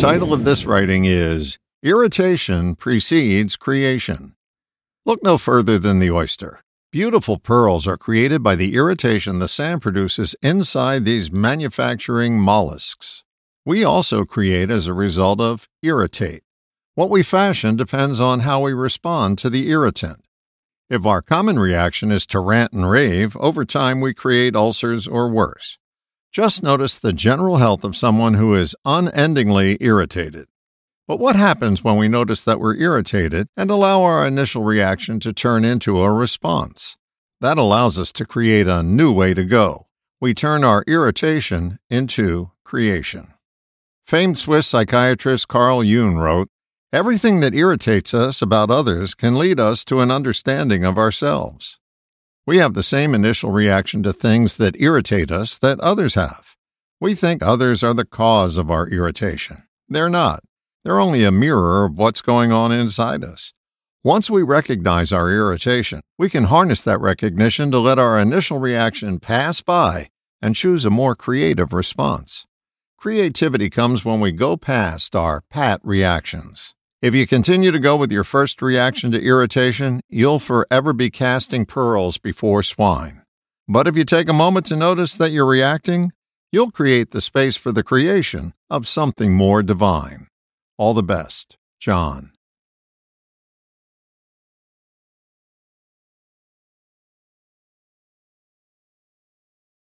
title of this writing is Irritation Precedes Creation. Look no further than the oyster. Beautiful pearls are created by the irritation the sand produces inside these manufacturing mollusks. We also create as a result of irritate. What we fashion depends on how we respond to the irritant. If our common reaction is to rant and rave, over time we create ulcers or worse. Just notice the general health of someone who is unendingly irritated. But what happens when we notice that we're irritated and allow our initial reaction to turn into a response? That allows us to create a new way to go. We turn our irritation into creation. Famed Swiss psychiatrist Carl Jung wrote, "Everything that irritates us about others can lead us to an understanding of ourselves." We have the same initial reaction to things that irritate us that others have. We think others are the cause of our irritation. They're not. They're only a mirror of what's going on inside us. Once we recognize our irritation, we can harness that recognition to let our initial reaction pass by and choose a more creative response. Creativity comes when we go past our pat reactions. If you continue to go with your first reaction to irritation, you'll forever be casting pearls before swine. But if you take a moment to notice that you're reacting, you'll create the space for the creation of something more divine. All the best, John.